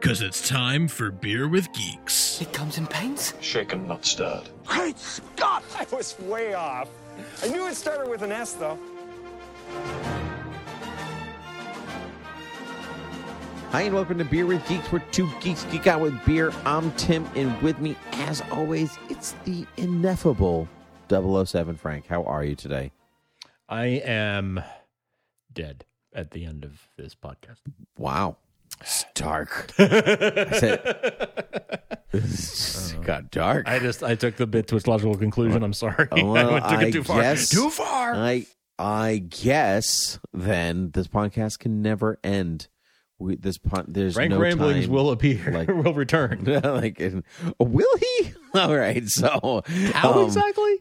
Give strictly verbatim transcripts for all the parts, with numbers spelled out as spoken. Because it's time for Beer with Geeks. It comes in paints? Shaken, not stirred. Great Scott! I was way off. I knew it started with an S, though. Hi, and welcome to Beer with Geeks, where two geeks geek out with beer. I'm Tim, and with me, as always, it's the ineffable double oh seven Frank. How are you today? I am dead at the end of this podcast. Wow. Stark. I said, this uh, got dark. I just I took the bit to its logical conclusion. I'm sorry. Well, I went, took I it too guess, far. Too far. I I guess then this podcast can never end. We, this pod, there's Frank no Ramblings time, will appear. Like, will return. Like, will he? All right. So how um, exactly?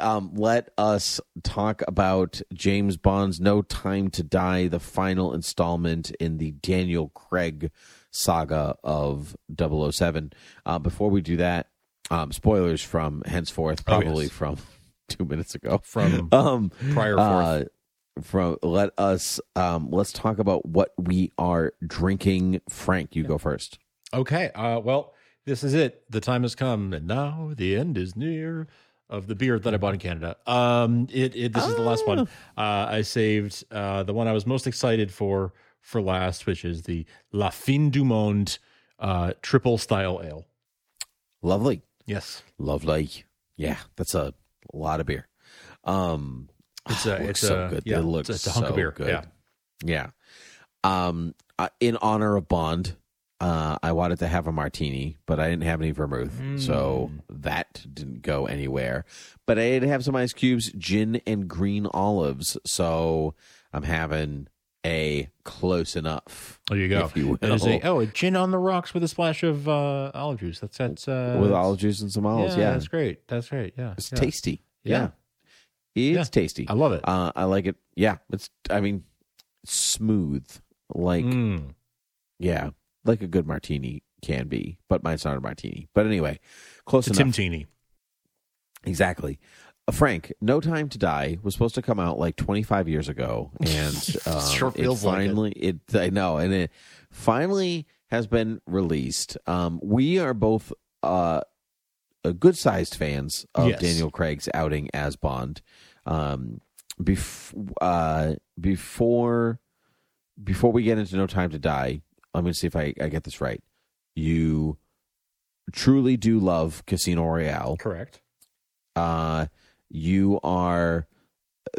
Um, let us talk about James Bond's No Time to Die, the final installment in the Daniel Craig saga of double oh seven. Uh, before we do that, um, spoilers from henceforth, probably oh, yes. from two minutes ago. From um, prior uh, from let us um, let's talk about what we are drinking. Frank, you yeah. go first. Okay. Uh, well, this is it. The time has come, and now the end is near. Of the beer that I bought in Canada. Um, it, it this oh. is the last one. Uh, I saved uh, the one I was most excited for for last, which is the La Fin du Monde uh, triple style ale. Lovely. Yes. Lovely. Yeah, that's a lot of beer. Um, it's a, it looks it's so a, good. Yeah, it looks it's a hunk so of beer. Good. Yeah. yeah. Um, in honor of Bond, Uh, I wanted to have a martini, but I didn't have any vermouth, mm. so that didn't go anywhere. But I did have some ice cubes, gin, and green olives, so I'm having a close enough. There you go. If you will. A, oh, a gin on the rocks with a splash of uh, olive juice. That's that's uh, with olive juice and some olives. Yeah, yeah. that's great. That's great. Yeah, it's yeah. tasty. Yeah, yeah. it's yeah. tasty. I love it. Uh, I like it. Yeah, it's. I mean, smooth. Like, mm. yeah. Like a good martini can be, but mine's not a martini. But anyway, close it's enough. It's a Timtini. Exactly. Uh, Frank, No Time to Die was supposed to come out like twenty-five years ago, and um, sure feels it finally, like it. it. I know, and it finally has been released. Um, we are both uh, a good-sized fans of yes. Daniel Craig's outing as Bond. Um, bef- uh, before before we get into No Time to Die. Let me see if I, I get this right. You truly do love Casino Royale. Correct. Uh, you are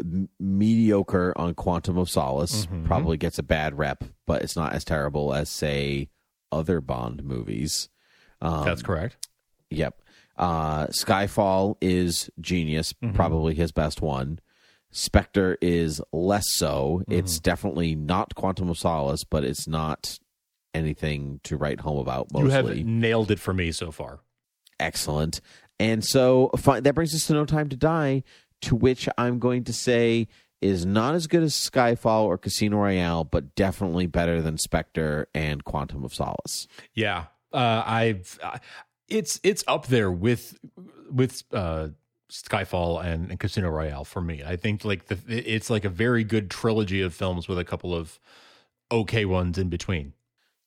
m- mediocre on Quantum of Solace. Mm-hmm. Probably gets a bad rep, but it's not as terrible as, say, other Bond movies. Um, That's correct. Yep. Uh, Skyfall is genius. Mm-hmm. Probably his best one. Spectre is less so. Mm-hmm. It's definitely not Quantum of Solace, but it's not anything to write home about. Mostly. You have nailed it for me so far. Excellent. And so fi- that brings us to No Time to Die, to which I'm going to say is not as good as Skyfall or Casino Royale, but definitely better than Spectre and Quantum of Solace. Yeah, uh, I've I, it's it's up there with with uh, Skyfall and, and Casino Royale for me. I think like the, it's like a very good trilogy of films with a couple of okay ones in between.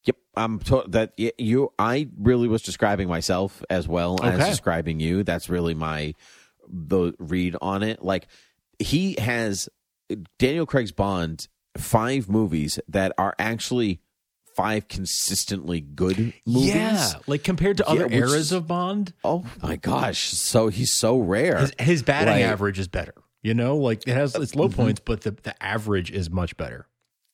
Yep, I'm to- that you. I really was describing myself as well okay. as describing you. That's really my the read on it. Like he has Daniel Craig's Bond five movies that are actually five consistently good movies. Yeah, like compared to other yeah, which, eras of Bond. Oh my gosh! So he's so rare. His, his batting like, average is better. You know, like it has its low mm-hmm. points, but the the average is much better.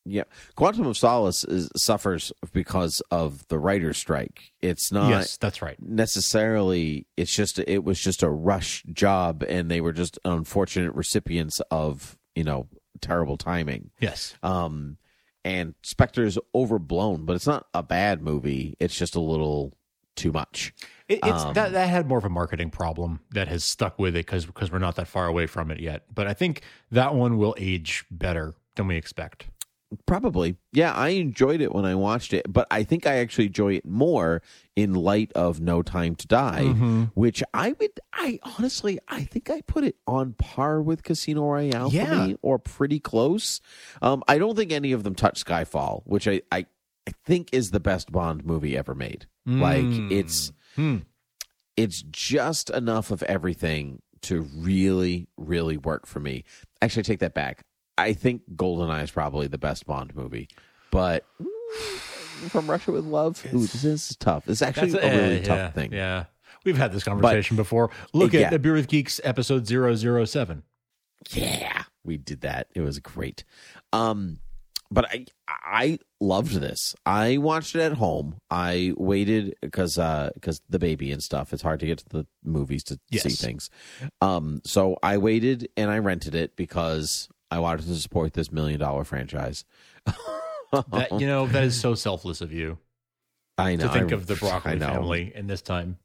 yeah, Quantum of Solace is, suffers because of the writer's strike. It's not yes, that's right. necessarily. It's just it was just a rush job, and they were just unfortunate recipients of, you know, terrible timing. Yes. Um, and Spectre is overblown, but it's not a bad movie. It's just a little too much. It, it's um, that, that had more of a marketing problem that has stuck with it because because we're not that far away from it yet. But I think that one will age better than we expect. Probably. Yeah, I enjoyed it when I watched it, but I think I actually enjoy it more in light of No Time to Die, mm-hmm. which I would, I honestly, I think I put it on par with Casino Royale yeah. for me, or pretty close. Um, I don't think any of them touch Skyfall, which I, I, I think is the best Bond movie ever made. Mm. Like, it's, hmm. it's just enough of everything to really, really work for me. Actually, I take that back. I think GoldenEye is probably the best Bond movie, but From Russia with Love, ooh, this is tough. It's actually That's, a really uh, tough yeah, thing. Yeah, we've had this conversation but, before. Look yeah. at the Beer with Geeks episode zero zero seven. Yeah, we did that. It was great. Um, but I I loved this. I watched it at home. I waited because uh, because the baby and stuff. It's hard to get to the movies to yes. see things. Um, so I waited and I rented it because I wanted to support this million dollar franchise. That, you know, that is so selfless of you. I know. To think I, of the Broccoli family in this time.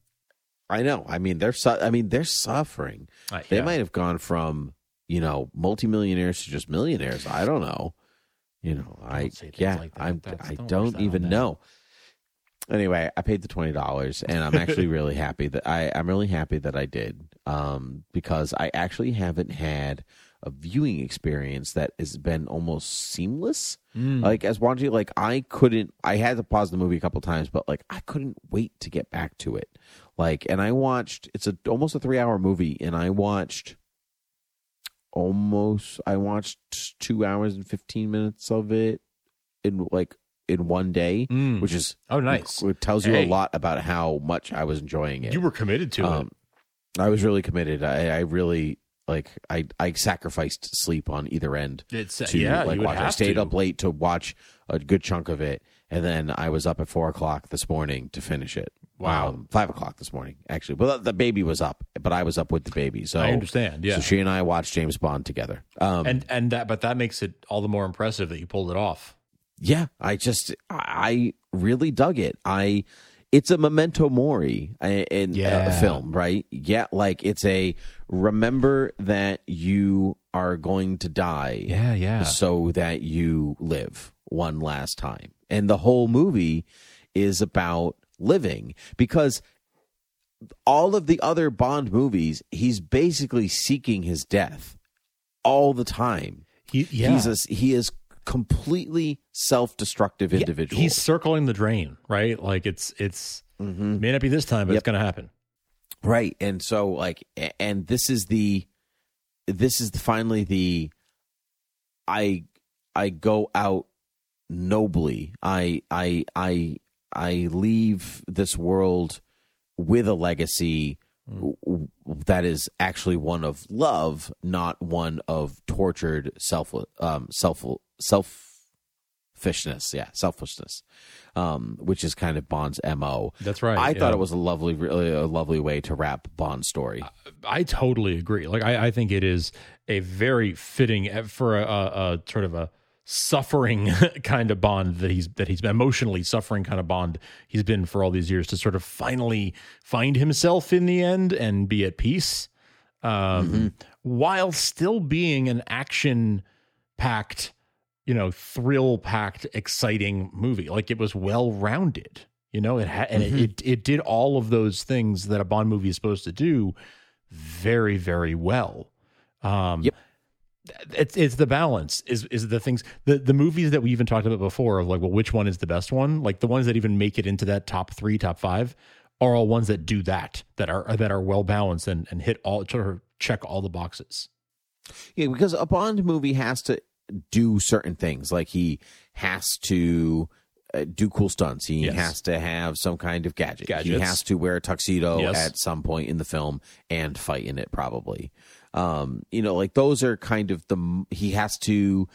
I know. I mean, they're. Su- I mean, they're suffering. Uh, yeah. They might have gone from, you know, multimillionaires to just millionaires. I don't know. You know, don't I yeah, like I'm, That's, I don't, don't even know. Anyway, I paid the twenty dollars, and I'm actually really happy that I. I'm really happy that I did, um, because I actually haven't had a viewing experience that has been almost seamless. Mm. Like, as watching, like, I couldn't, I had to pause the movie a couple times, but, like, I couldn't wait to get back to it. Like, and I watched, it's a almost a three-hour movie, and I watched almost, I watched two hours and fifteen minutes of it in, like, in one day, mm. which is, oh, nice. It tells you hey. a lot about how much I was enjoying it. You were committed to um, it. I was really committed. I, I really... Like, I, I sacrificed sleep on either end. It's, to, yeah, like, you would watch. have I stayed to. up late to watch a good chunk of it, and then I was up at four o'clock this morning to finish it. Wow. Um, five o'clock this morning, actually. Well, the baby was up, but I was up with the baby. So I understand, yeah. So she and I watched James Bond together. Um, and and that, But that makes it all the more impressive that you pulled it off. Yeah, I just, I really dug it. I... It's a memento mori in yeah. a film, right? Yeah, like, it's a remember that you are going to die yeah, yeah. so that you live one last time. And the whole movie is about living, because all of the other Bond movies, he's basically seeking his death all the time. He, yeah. He's a, he is completely self-destructive individual. Yeah, he's circling the drain, right? Like, it's it's mm-hmm. may not be this time, but yep. it's going to happen, right? And so, like, and this is the this is the, finally the I I go out nobly. I I I I leave this world with a legacy mm. that is actually one of love, not one of tortured self um self. Selfishness, yeah, selfishness, um, which is kind of Bond's M O. That's right. I yeah. thought it was a lovely, really a lovely way to wrap Bond's story. I, I totally agree. Like, I, I think it is a very fitting for a, a, a sort of a suffering kind of Bond that he's that he's been emotionally suffering kind of Bond he's been for all these years to sort of finally find himself in the end and be at peace, um, mm-hmm. while still being an action-packed, you know, thrill-packed, exciting movie. Like, it was well-rounded, you know, it ha- and mm-hmm. it, it it did all of those things that a Bond movie is supposed to do very, very well. Um, yep. It's it's the balance is is the things, the, the movies that we even talked about before of, like, well, which one is the best one? Like, the ones that even make it into that top three, top five are all ones that do that, that are that are well-balanced and, and hit all, sort of check all the boxes. Yeah, because a Bond movie has to do certain things. Like, he has to uh, do cool stunts. He yes. has to have some kind of gadget. Gadgets. He has to wear a tuxedo yes. at some point in the film and fight in it, probably. Um, you know, like, those are kind of the, he has to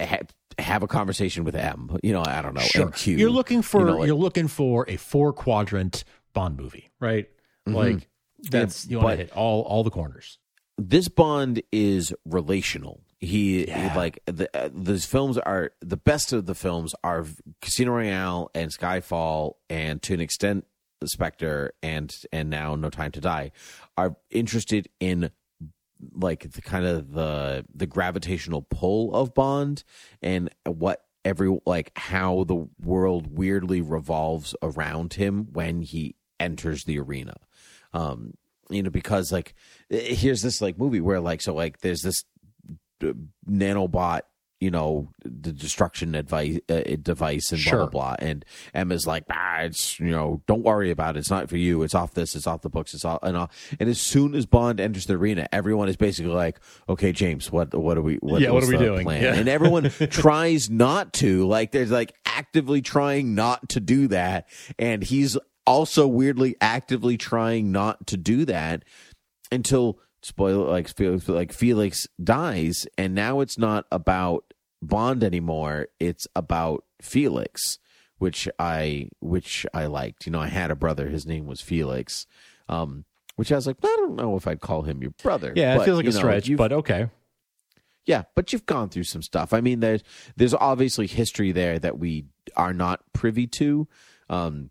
ha- have a conversation with M. You know, I don't know. Sure. M Q, you're looking for you know, like, you're looking for a four quadrant Bond movie, right? Mm-hmm. Like that's yeah, you want to hit all all the corners. This Bond is relational. He, yeah. he like the uh, those films are the best of the films are Casino Royale and Skyfall, and to an extent Spectre and and now No Time to Die, are interested in like the kind of the the gravitational pull of Bond and what every like how the world weirdly revolves around him when he enters the arena. Um, you know, because like here's this like movie where like so like there's this nanobot, you know, the destruction advice uh, device and sure. blah, blah, blah. And Emma's like, ah, it's, you know, don't worry about it. It's not for you. It's off this. It's off the books. It's off and off. And as soon as Bond enters the arena, everyone is basically like, okay, James, what, what are we, what, yeah, what are we doing? Yeah. And everyone tries not to like, there's like actively trying not to do that. And he's also weirdly actively trying not to do that until spoiler, like Felix, like Felix dies, and now it's not about Bond anymore. It's about Felix, which I which I liked. You know, I had a brother. His name was Felix, um, which I was like, I don't know if I'd call him your brother. Yeah, but, it feels like a know, stretch, but okay. Yeah, but you've gone through some stuff. I mean, there's there's obviously history there that we are not privy to. Um,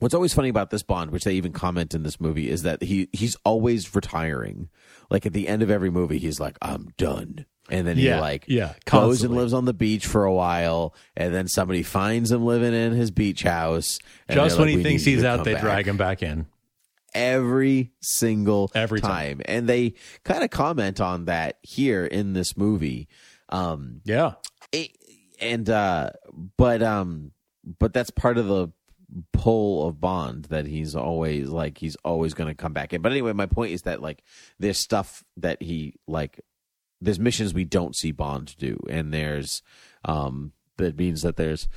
What's always funny about this Bond, which they even comment in this movie, is that he, he's always retiring. Like at the end of every movie, he's like, I'm done. And then yeah, he like yeah, goes and lives on the beach for a while. And then somebody finds him living in his beach house. And just when like, he thinks he's out, they back. drag him back in. Every single every time. time. And they kind of comment on that here in this movie. Um, yeah. It, and uh, but um, but that's part of the pull of Bond, that he's always like he's always going to come back in. But anyway, my point is that like there's stuff that he like there's missions we don't see Bond do, and there's um that means that there's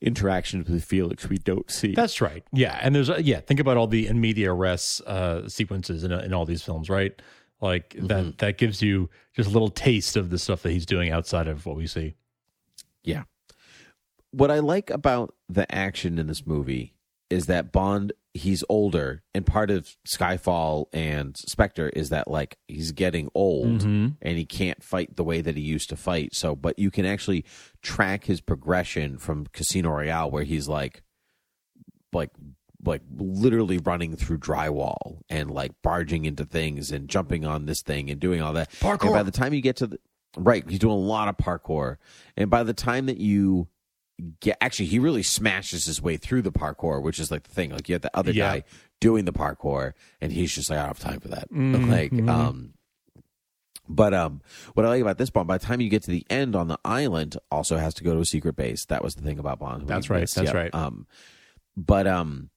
interactions with Felix we don't see. That's right. Yeah, and there's yeah. Think about all the in media res uh, sequences in in all these films, right? Like that mm-hmm. that gives you just a little taste of the stuff that he's doing outside of what we see. Yeah. What I like about the action in this movie is that Bond, he's older, and part of Skyfall and Spectre is that like he's getting old mm-hmm. and he can't fight the way that he used to fight. So, but you can actually track his progression from Casino Royale, where he's like, like, like literally running through drywall and like barging into things and jumping on this thing and doing all that. Parkour. And by the time you get to the right, he's doing a lot of parkour, and by the time that you Yeah, actually, he really smashes his way through the parkour, which is like the thing. Like you have the other yeah. guy doing the parkour, and he's just like, I don't have time for that. Mm-hmm. Like, um, but um, what I like about this Bond, by the time you get to the end on the island, also has to go to a secret base. That was the thing about Bond. That's right. Missed. That's yep. right. Um, but um,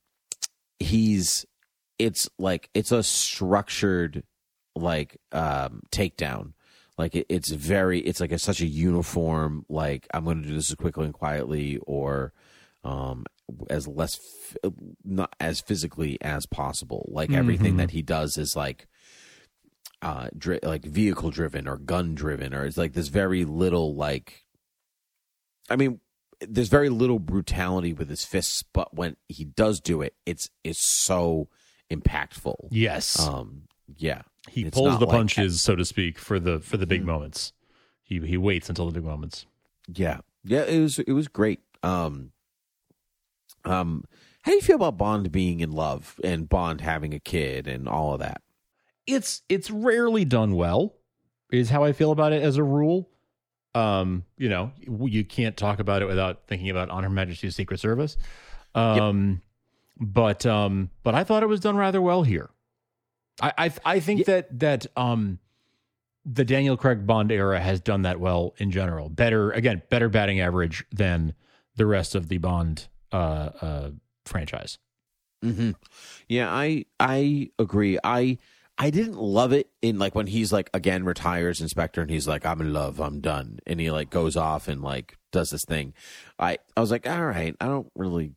he's it's like it's a structured like um takedown. Like it, it's very, it's like a, such a uniform, like I'm going to do this as quickly and quietly, or um, as less, f- not as physically as possible. Like mm-hmm. everything that he does is like, uh, dri- like vehicle driven or gun driven, or it's like this very little, like, I mean, there's very little brutality with his fists, but when he does do it, it's it's so impactful. Yes. Um. Yeah. He it's pulls the like, punches, so to speak, for the for the big mm-hmm. moments. He he waits until the big moments. Yeah, yeah. It was it was great. Um, um, how do you feel about Bond being in love and Bond having a kid and all of that? It's it's rarely done well, is how I feel about it as a rule. Um, you know, you can't talk about it without thinking about On Her Majesty's Secret Service. Um, yep. but um, but I thought it was done rather well here. I, I I think yeah. that that um, the Daniel Craig Bond era has done that well in general. Better again, better batting average than the rest of the Bond uh, uh, franchise. Mm-hmm. Yeah, I I agree. I I didn't love it in like when he's like again retires Inspector and he's like, I'm in love, I'm done, and he like goes off and like does this thing. I I was like, all right, I don't really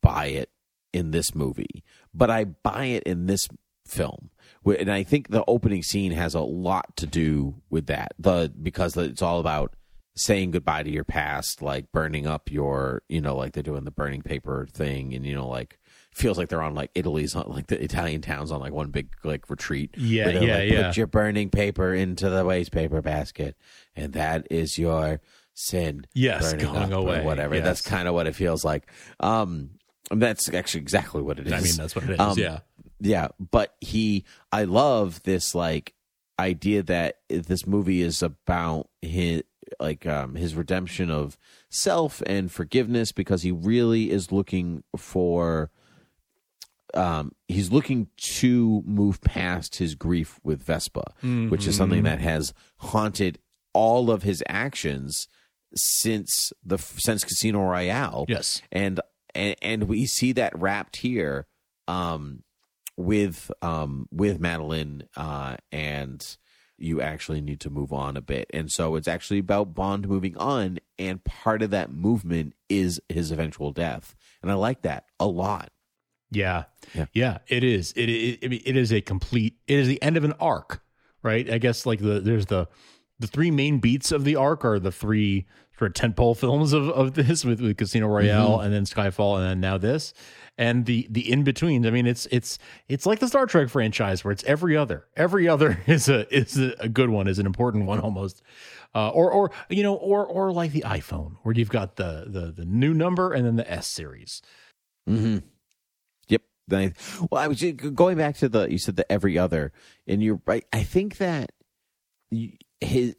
buy it in this movie, but I buy it in this film, and I think the opening scene has a lot to do with that. The because it's all about saying goodbye to your past, like burning up your, you know, like they're doing the burning paper thing, and, you know, like feels like they're on like Italy's on like the Italian towns on like one big like retreat. Yeah, yeah, like, yeah. Put your burning paper into the waste paper basket, and that is your sin. Yes, going away. Whatever. Yes. That's kind of what it feels like. Um, that's actually exactly what it is. I mean, that's what it is. Um, yeah, yeah. But he, I love this like idea that this movie is about his. like um, his redemption of self and forgiveness, because he really is looking for um, he's looking to move past his grief with Vespa, mm-hmm. which is something that has haunted all of his actions since the since Casino Royale. Yes. And and, and we see that wrapped here um, with um, with Madeline uh, and you actually need to move on a bit. And so it's actually about Bond moving on, and part of that movement is his eventual death. And I like that a lot. Yeah. Yeah, yeah it is. It, it it is a complete, it is the end of an arc, right? I guess like the there's the the three main beats of the arc are the three sort of tentpole films of, of this with, with Casino Royale, mm-hmm. and then Skyfall, and then now this. And the the in-betweens, I mean, it's it's it's like the Star Trek franchise where it's every other. Every other is a is a good one, is an important one almost. Uh, or or you know, or or like the iPhone, where you've got the the the new number and then the S series. Mm-hmm. Yep. Well, I was going back to the you said the every other, and you're right. I think that his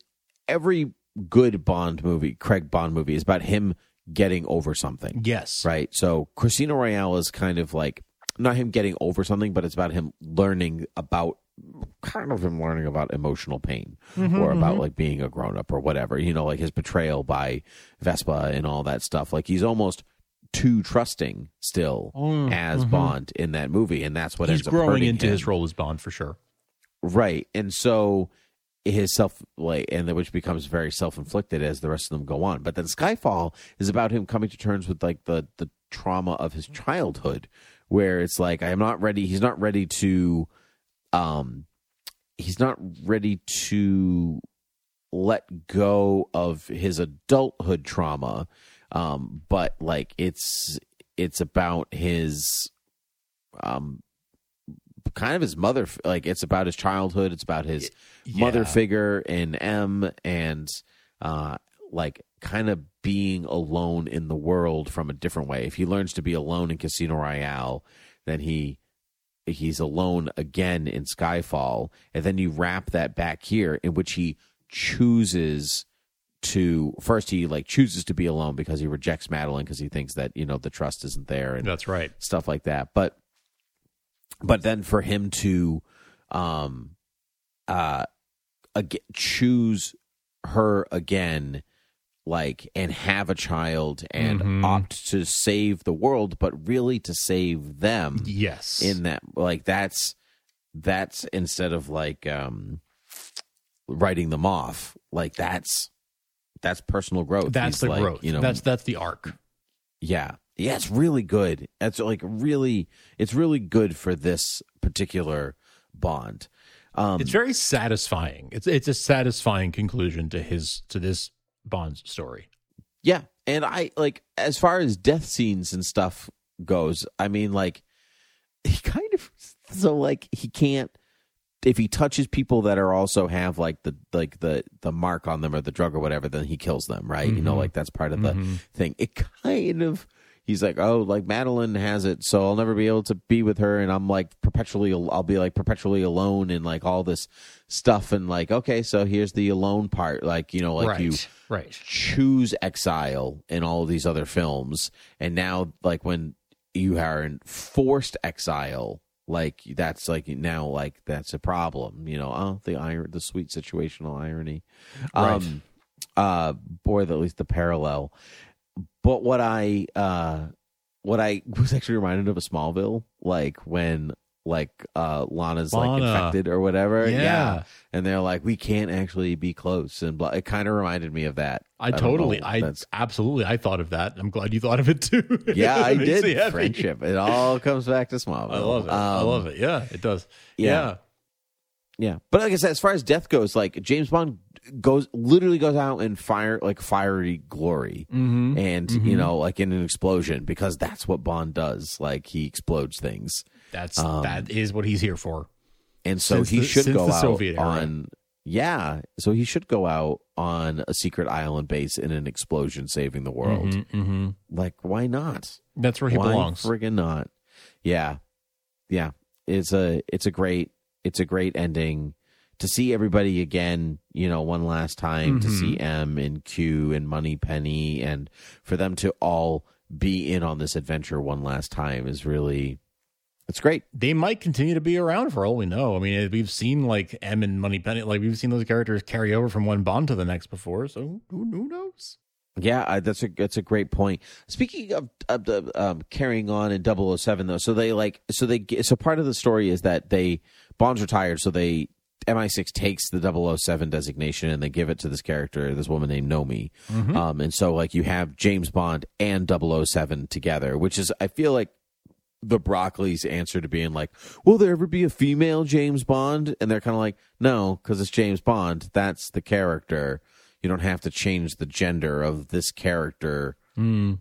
every good Bond movie, Craig Bond movie, is about him getting over something. Yes. Right? So Casino Royale is kind of like, not him getting over something, but it's about him learning about, kind of him learning about emotional pain, mm-hmm, or about mm-hmm. like being a grown-up or whatever. You know, like his betrayal by Vespa and all that stuff. Like he's almost too trusting still mm, as mm-hmm. Bond in that movie, and that's what he's ends up growing into him. His role as Bond for sure. Right. And so his self, like, and which becomes very self-inflicted as the rest of them go on. But then Skyfall is about him coming to terms with like the the trauma of his childhood, where it's like I am not ready. He's not ready to, um, he's not ready to let go of his adulthood trauma. Um, but like it's it's about his, um. kind of his mother, like it's about his childhood, it's about his yeah. mother figure in M, and uh like kind of being alone in the world from a different way. If he learns to be alone in Casino Royale, then he he's alone again in Skyfall, and then you wrap that back here in which he chooses to first he like chooses to be alone because he rejects Madeline because he thinks that, you know, the trust isn't there and that's right stuff like that. But But then for him to um, uh, ag- choose her again, like, and have a child and mm-hmm. opt to save the world, but really to save them. Yes. In that, like, that's, that's instead of, like, um, writing them off, like, that's, that's personal growth. That's He's the like, growth. You know, that's, that's the arc. Yeah. Yeah, it's really good. It's like really, it's really good for this particular Bond. Um, it's very satisfying. It's it's a satisfying conclusion to his to this Bond story. Yeah, and I like as far as death scenes and stuff goes. I mean, like he kind of so like he can't if he touches people that are also have like the like the the mark on them or the drug or whatever, then he kills them, right? Mm-hmm. You know, like that's part of the mm-hmm. thing. It kind of. He's like, oh, like Madeline has it, so I'll never be able to be with her, and I'm like perpetually, I'll be like perpetually alone, and like all this stuff, and like, okay, so here's the alone part, like you know, like right, you right. choose exile in all of these other films, and now like when you are in forced exile, like that's like now like that's a problem, you know, oh the iron, the sweet situational irony, right. um, uh, or at least the parallel. But what I uh, what I was actually reminded of a Smallville, like when like uh, Lana's Lana. like infected or whatever, yeah. yeah, and they're like we can't actually be close, and blah. It kind of reminded me of that. I, I totally, I that's... absolutely, I thought of that. I'm glad you thought of it too. Yeah, I did. Friendship, it all comes back to Smallville. I love it. Um, I love it. Yeah, it does. Yeah. yeah. Yeah, but like I said, as far as death goes, like James Bond goes literally goes out in fire, like fiery glory, mm-hmm. and mm-hmm. you know, like in an explosion, because that's what Bond does. Like he explodes things. That's um, that is what he's here for. And so since he the, should go out Soviet era. on yeah. So he should go out on a secret island base in an explosion, saving the world. Mm-hmm, mm-hmm. Like why not? That's where he why belongs. Friggin' not. Yeah, yeah. It's a it's a great. It's a great ending to see everybody again, you know, one last time, mm-hmm. to see M and Q and Money Penny, and for them to all be in on this adventure one last time is really, it's great. They might continue to be around for all we know. I mean, we've seen like M and Money Penny, like we've seen those characters carry over from one Bond to the next before. So who, who knows? Yeah, I, that's a that's a great point. Speaking of, of the, um, carrying on in double oh seven though, so they like so they so part of the story is that they. Bond's retired, so they M I six takes the double oh seven designation and they give it to this character, this woman named Nomi. Mm-hmm. Um, and so, like, you have James Bond and double oh seven together, which is, I feel like, the Broccoli's answer to being like, will there ever be a female James Bond? And they're kind of like, no, because it's James Bond. That's the character. You don't have to change the gender of this character. Mm.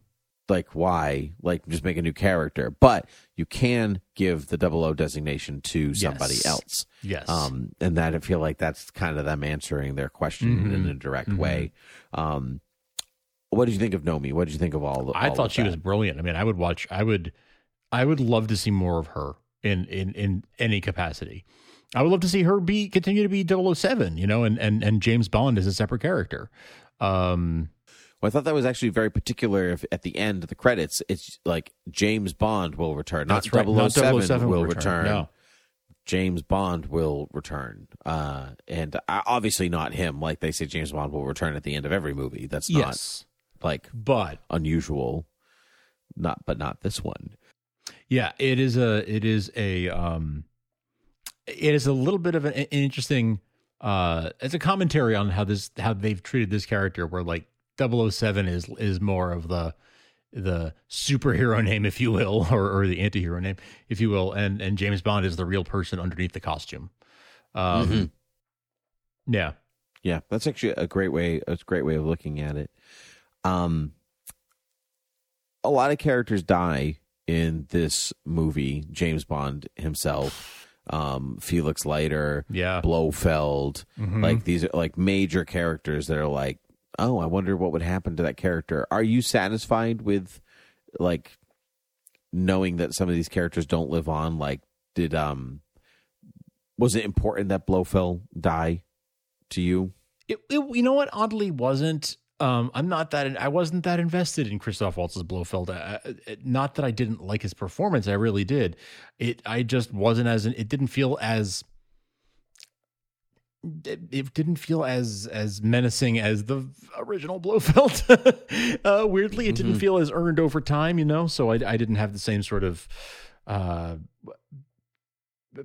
Like, why? Like, just make a new character. But you can give the double O designation to somebody yes. else. Yes. Um, and that I feel like that's kind of them answering their question mm-hmm. in a direct mm-hmm. way. Um, what did you think of Nomi? What did you think of all the I all thought of she that? was brilliant. I mean, I would watch I would I would love to see more of her in in, in any capacity. I would love to see her be continue to be double oh seven, you know, and and, and James Bond as a separate character. Um Well, I thought that was actually very particular. If at the end of the credits, it's like James Bond will return, not right. double oh seven will return. return. No. James Bond will return, uh, and uh, obviously not him. Like they say, James Bond will return at the end of every movie. That's not yes. like, but unusual. Not, but not this one. Yeah, it is a, it is a, um, it is a little bit of an, an interesting. Uh, it's a commentary on how this, how they've treated this character, where like. double oh seven is is more of the the superhero name, if you will, or, or the anti-hero name, if you will, and and James Bond is the real person underneath the costume. Um, mm-hmm. Yeah, yeah, that's actually a great way. It's a great way of looking at it. Um, a lot of characters die in this movie. James Bond himself. Um, Felix Leiter. Yeah. Blofeld. Mm-hmm. Like these are like major characters that are like. Oh, I wonder what would happen to that character. Are you satisfied with, like, knowing that some of these characters don't live on? Like, did um, was it important that Blofeld die to you? It, it, you know what? Oddly, wasn't. Um, I'm not that. I wasn't that invested in Christoph Waltz's Blofeld. I, I, not that I didn't like his performance. I really did. It. I just wasn't as. It didn't feel as. It didn't feel as as menacing as the original Blofeld. uh, weirdly, it didn't mm-hmm. feel as earned over time, you know? So I, I didn't have the same sort of uh,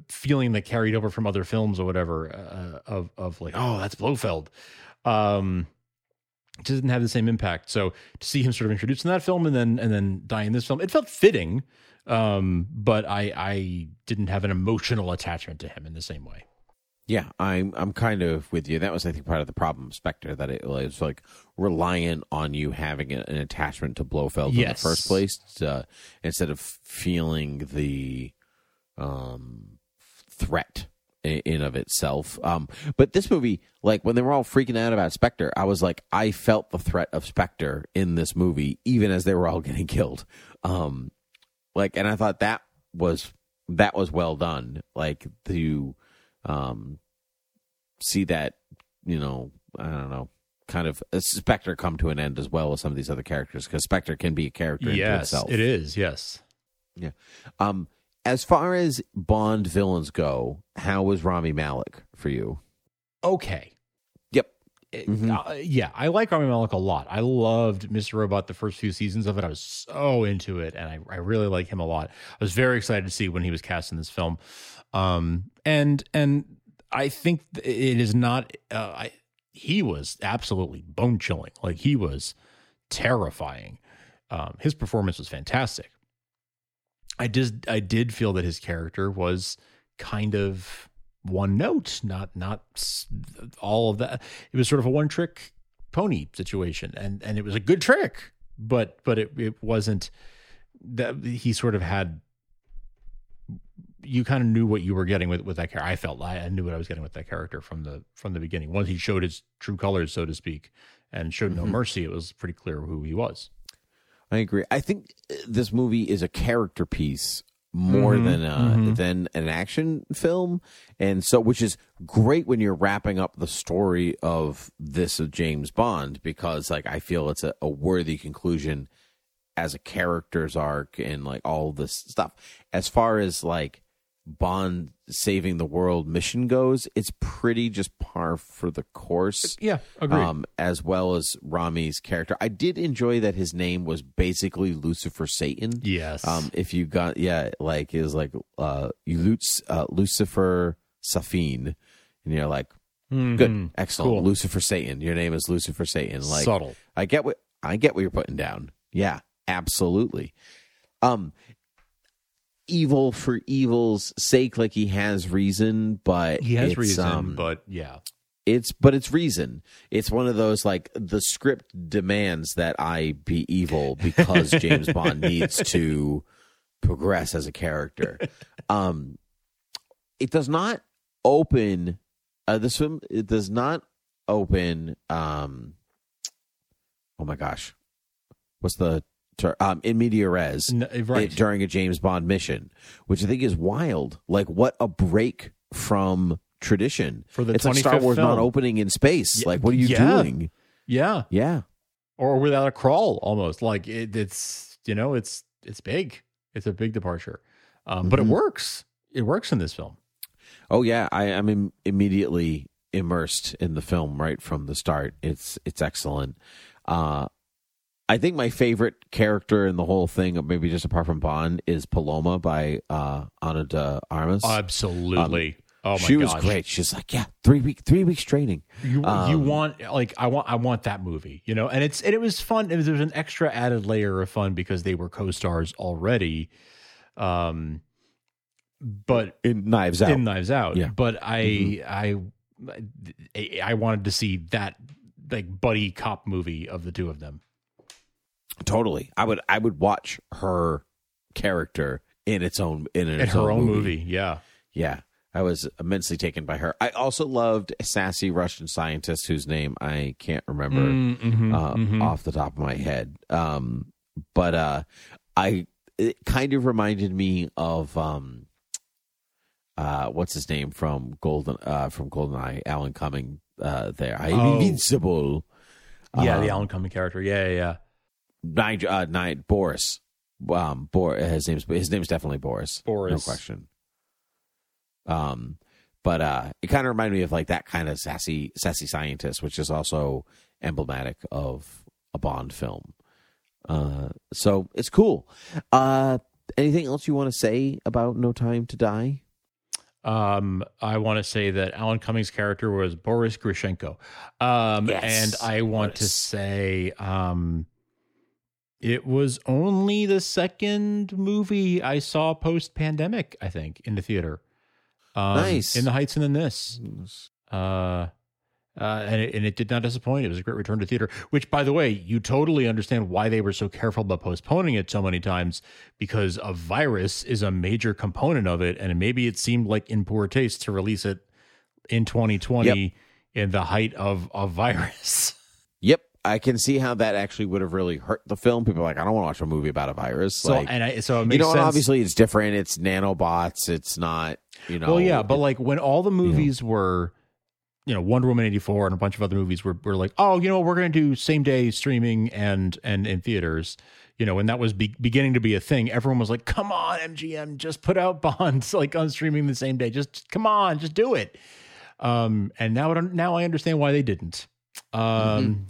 feeling that carried over from other films or whatever uh, of, of like, oh, that's Blofeld. Um, it just didn't have the same impact. So to see him sort of introduced in that film and then and then die in this film, it felt fitting, um, but I, I didn't have an emotional attachment to him in the same way. Yeah, I'm I'm kind of with you. That was, I think, part of the problem of Spectre, that it was like reliant on you having an attachment to Blofeld yes. in the first place, uh, instead of feeling the um, threat in, in of itself. Um, but this movie, like when they were all freaking out about Spectre, I was like, I felt the threat of Spectre in this movie, even as they were all getting killed. Um, like, and I thought that was that was well done. Like the Um, see that, you know, I don't know, kind of a Spectre come to an end as well as some of these other characters, because Spectre can be a character yes, into itself. Yes, it is. Yes. Yeah. Um, as far as Bond villains go, how was Rami Malek for you? Okay. Yep. It, mm-hmm. uh, yeah, I like Rami Malek a lot. I loved Mister Robot the first few seasons of it. I was so into it, and I, I really like him a lot. I was very excited to see when he was cast in this film. Um, and, and I think it is not, uh, I, he was absolutely bone chilling. Like he was terrifying. Um, his performance was fantastic. I just, I did feel that his character was kind of one note, not not all of that. It was sort of a one trick pony situation, and and it was a good trick, but but it it wasn't that he sort of had. You kind of knew what you were getting with, with that character. I felt I, I knew what I was getting with that character from the from the beginning. Once he showed his true colors, so to speak, and showed mm-hmm. no mercy, it was pretty clear who he was. I agree. I think this movie is a character piece more mm-hmm. than uh, mm-hmm. than an action film, and so which is great when you're wrapping up the story of this of James Bond, because like I feel it's a, a worthy conclusion as a character's arc and like all this stuff. As far as like Bond saving the world mission goes, it's pretty just par for the course. Yeah, agreed. Um, as well as Rami's character, I did enjoy that his name was basically Lucifer Satan. Yes. Um, if you got yeah, like it was like uh, Lutz, uh Lucifer Safin, and you're like, mm-hmm. good, excellent, cool. Lucifer Satan. Your name is Lucifer Satan. Like subtle. I get what I get what you're putting down. Yeah, absolutely. Um. Evil for evil's sake, like he has reason, but he has it's, reason, um, but yeah, it's but it's reason. It's one of those like the script demands that I be evil because James Bond needs to progress as a character. Um, it does not open uh, this film. It does not open. Um, oh my gosh, what's the Um, in media res no, right. it, during a James Bond mission, which I think is wild. Like, what a break from tradition. For the it's like Star Wars film. Not opening in space. Yeah. Like, what are you yeah. doing? Yeah. Yeah. Or without a crawl, almost. Like, it, it's, you know, it's it's big. It's a big departure. Um, mm-hmm. But it works. It works in this film. Oh, yeah. I, I'm im- immediately immersed in the film right from the start. It's, it's excellent. Uh I think my favorite character in the whole thing, maybe just apart from Bond, is Paloma by uh, Ana de Armas. Absolutely. Um, oh my god, she gosh. was great. She's like, yeah, three week, three weeks training. You um, you want like I want I want that movie, you know? And it's and it was fun. It was, there was an extra added layer of fun because they were co-stars already. Um, but in Knives Out, in Knives Out. Yeah. But I mm-hmm. I I wanted to see that like buddy cop movie of the two of them. Totally, I would. I would watch her character in its own in, in its her own, own movie. movie. Yeah, yeah. I was immensely taken by her. I also loved a sassy Russian scientist whose name I can't remember mm, mm-hmm, uh, mm-hmm. off the top of my head. Um, but uh, I it kind of reminded me of um, uh, what's his name from Golden uh, from GoldenEye, Alan Cumming. Uh, there, I am oh. invincible. Yeah, um, the Alan Cumming character. Yeah, yeah. yeah. Nine, uh, nine, Boris. Um, Bor. His name's his name's definitely Boris. Boris, no question. Um, but uh, it kind of reminded me of like that kind of sassy, sassy scientist, which is also emblematic of a Bond film. Uh, so it's cool. Uh, anything else you want to say about No Time to Die? Um, I want to say that Alan Cumming's character was Boris Grushenko. Um, yes. and I want Boris. to say, um. It was only the second movie I saw post-pandemic, I think, in the theater. Um, nice. In the Heights and in this. Uh, uh, and, it, and it did not disappoint. It was a great return to theater, which, by the way, you totally understand why they were so careful about postponing it so many times, because a virus is a major component of it, and maybe it seemed like in poor taste to release it in twenty twenty yep. in the height of a virus. Yep. I can see how that actually would have really hurt the film. People are like, I don't want to watch a movie about a virus. So, like, and I, so it makes you know, sense. And obviously it's different. It's nanobots. It's not, you know. Well, yeah, but it, like when all the movies you know. were, you know, Wonder Woman eighty-four and a bunch of other movies were, were like, oh, you know, we're going to do same day streaming and and in theaters, you know, and that was be- beginning to be a thing. Everyone was like, come on, M G M, just put out Bonds like on streaming the same day. Just, just come on, just do it. Um, and now it, now I understand why they didn't. Um, mm-hmm.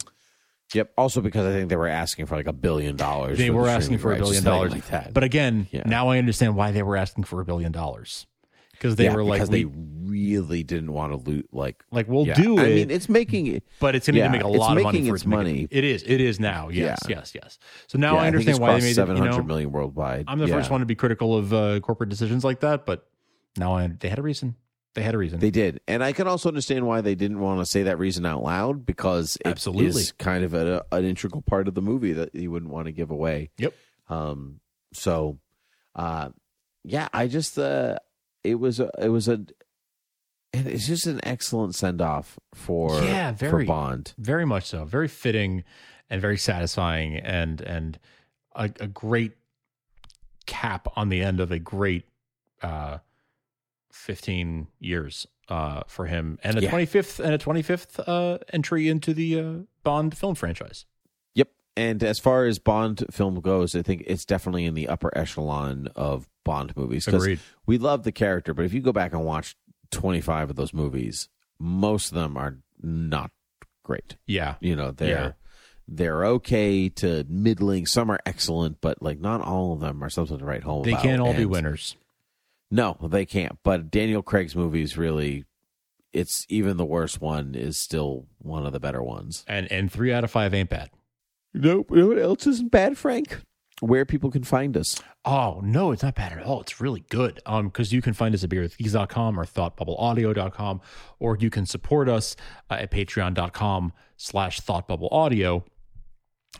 Yep. Also, because I think they were asking for like a billion dollars. They were asking for a billion dollars. Like that. But again, yeah. now I understand why they were asking for a billion dollars because they yeah, were like because we, they really didn't want to loot. Like, like we'll yeah. do it. I mean, it's making it, but it's going yeah, to make a lot of money for its money. It. it is. It is now. Yes. Yeah. Yes. Yes. So now yeah, I understand I why they made seven hundred you know, million worldwide. I'm the yeah. first one to be critical of uh, corporate decisions like that, but now I, they had a reason. They had a reason. They did. And I can also understand why they didn't want to say that reason out loud, because it Absolutely. is kind of a, an integral part of the movie that you wouldn't want to give away. Yep. Um, so, uh, yeah, I just, uh, it was, a, it was a, it's just an excellent send-off for, yeah, very, for Bond. Very much so. Very fitting and very satisfying, and, and a, a great cap on the end of a great, uh, fifteen years uh, for him, and a yeah. twenty-fifth and a twenty-fifth uh, entry into the uh, Bond film franchise. Yep. And as far as Bond film goes, I think it's definitely in the upper echelon of Bond movies. Agreed. We love the character, but if you go back and watch twenty-five of those movies, most of them are not great. Yeah. You know, they're yeah. they're okay to middling. Some are excellent, but like not all of them are something to write home they about. They can't all and, be winners. No, they can't. But Daniel Craig's movies really, it's even the worst one is still one of the better ones. And and three out of five ain't bad. Nope. You know what else isn't bad, Frank? Where people can find us. Oh, no, it's not bad at all. It's really good. Um, because you can find us at beer with geeks dot com or thought bubble audio dot com, or you can support us uh, at patreon dot com slash thought bubble audio.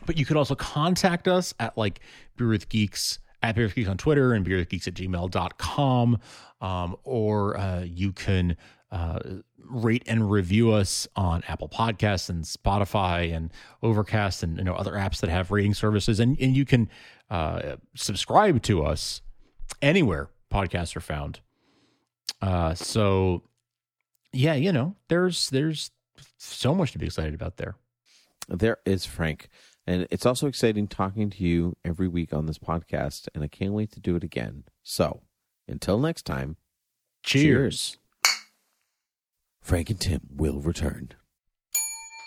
But you could also contact us at like beerwithgeeks dot com. At Beer with Geeks on Twitter and beer with geeks at gmail dot com. Um, or uh, you can uh, rate and review us on Apple Podcasts and Spotify and Overcast and you know other apps that have rating services. And, and you can uh, subscribe to us anywhere podcasts are found. Uh, so, yeah, you know, there's there's so much to be excited about there. There is, Frank. And it's also exciting talking to you every week on this podcast, and I can't wait to do it again. So, until next time, cheers. cheers. Frank and Tim will return.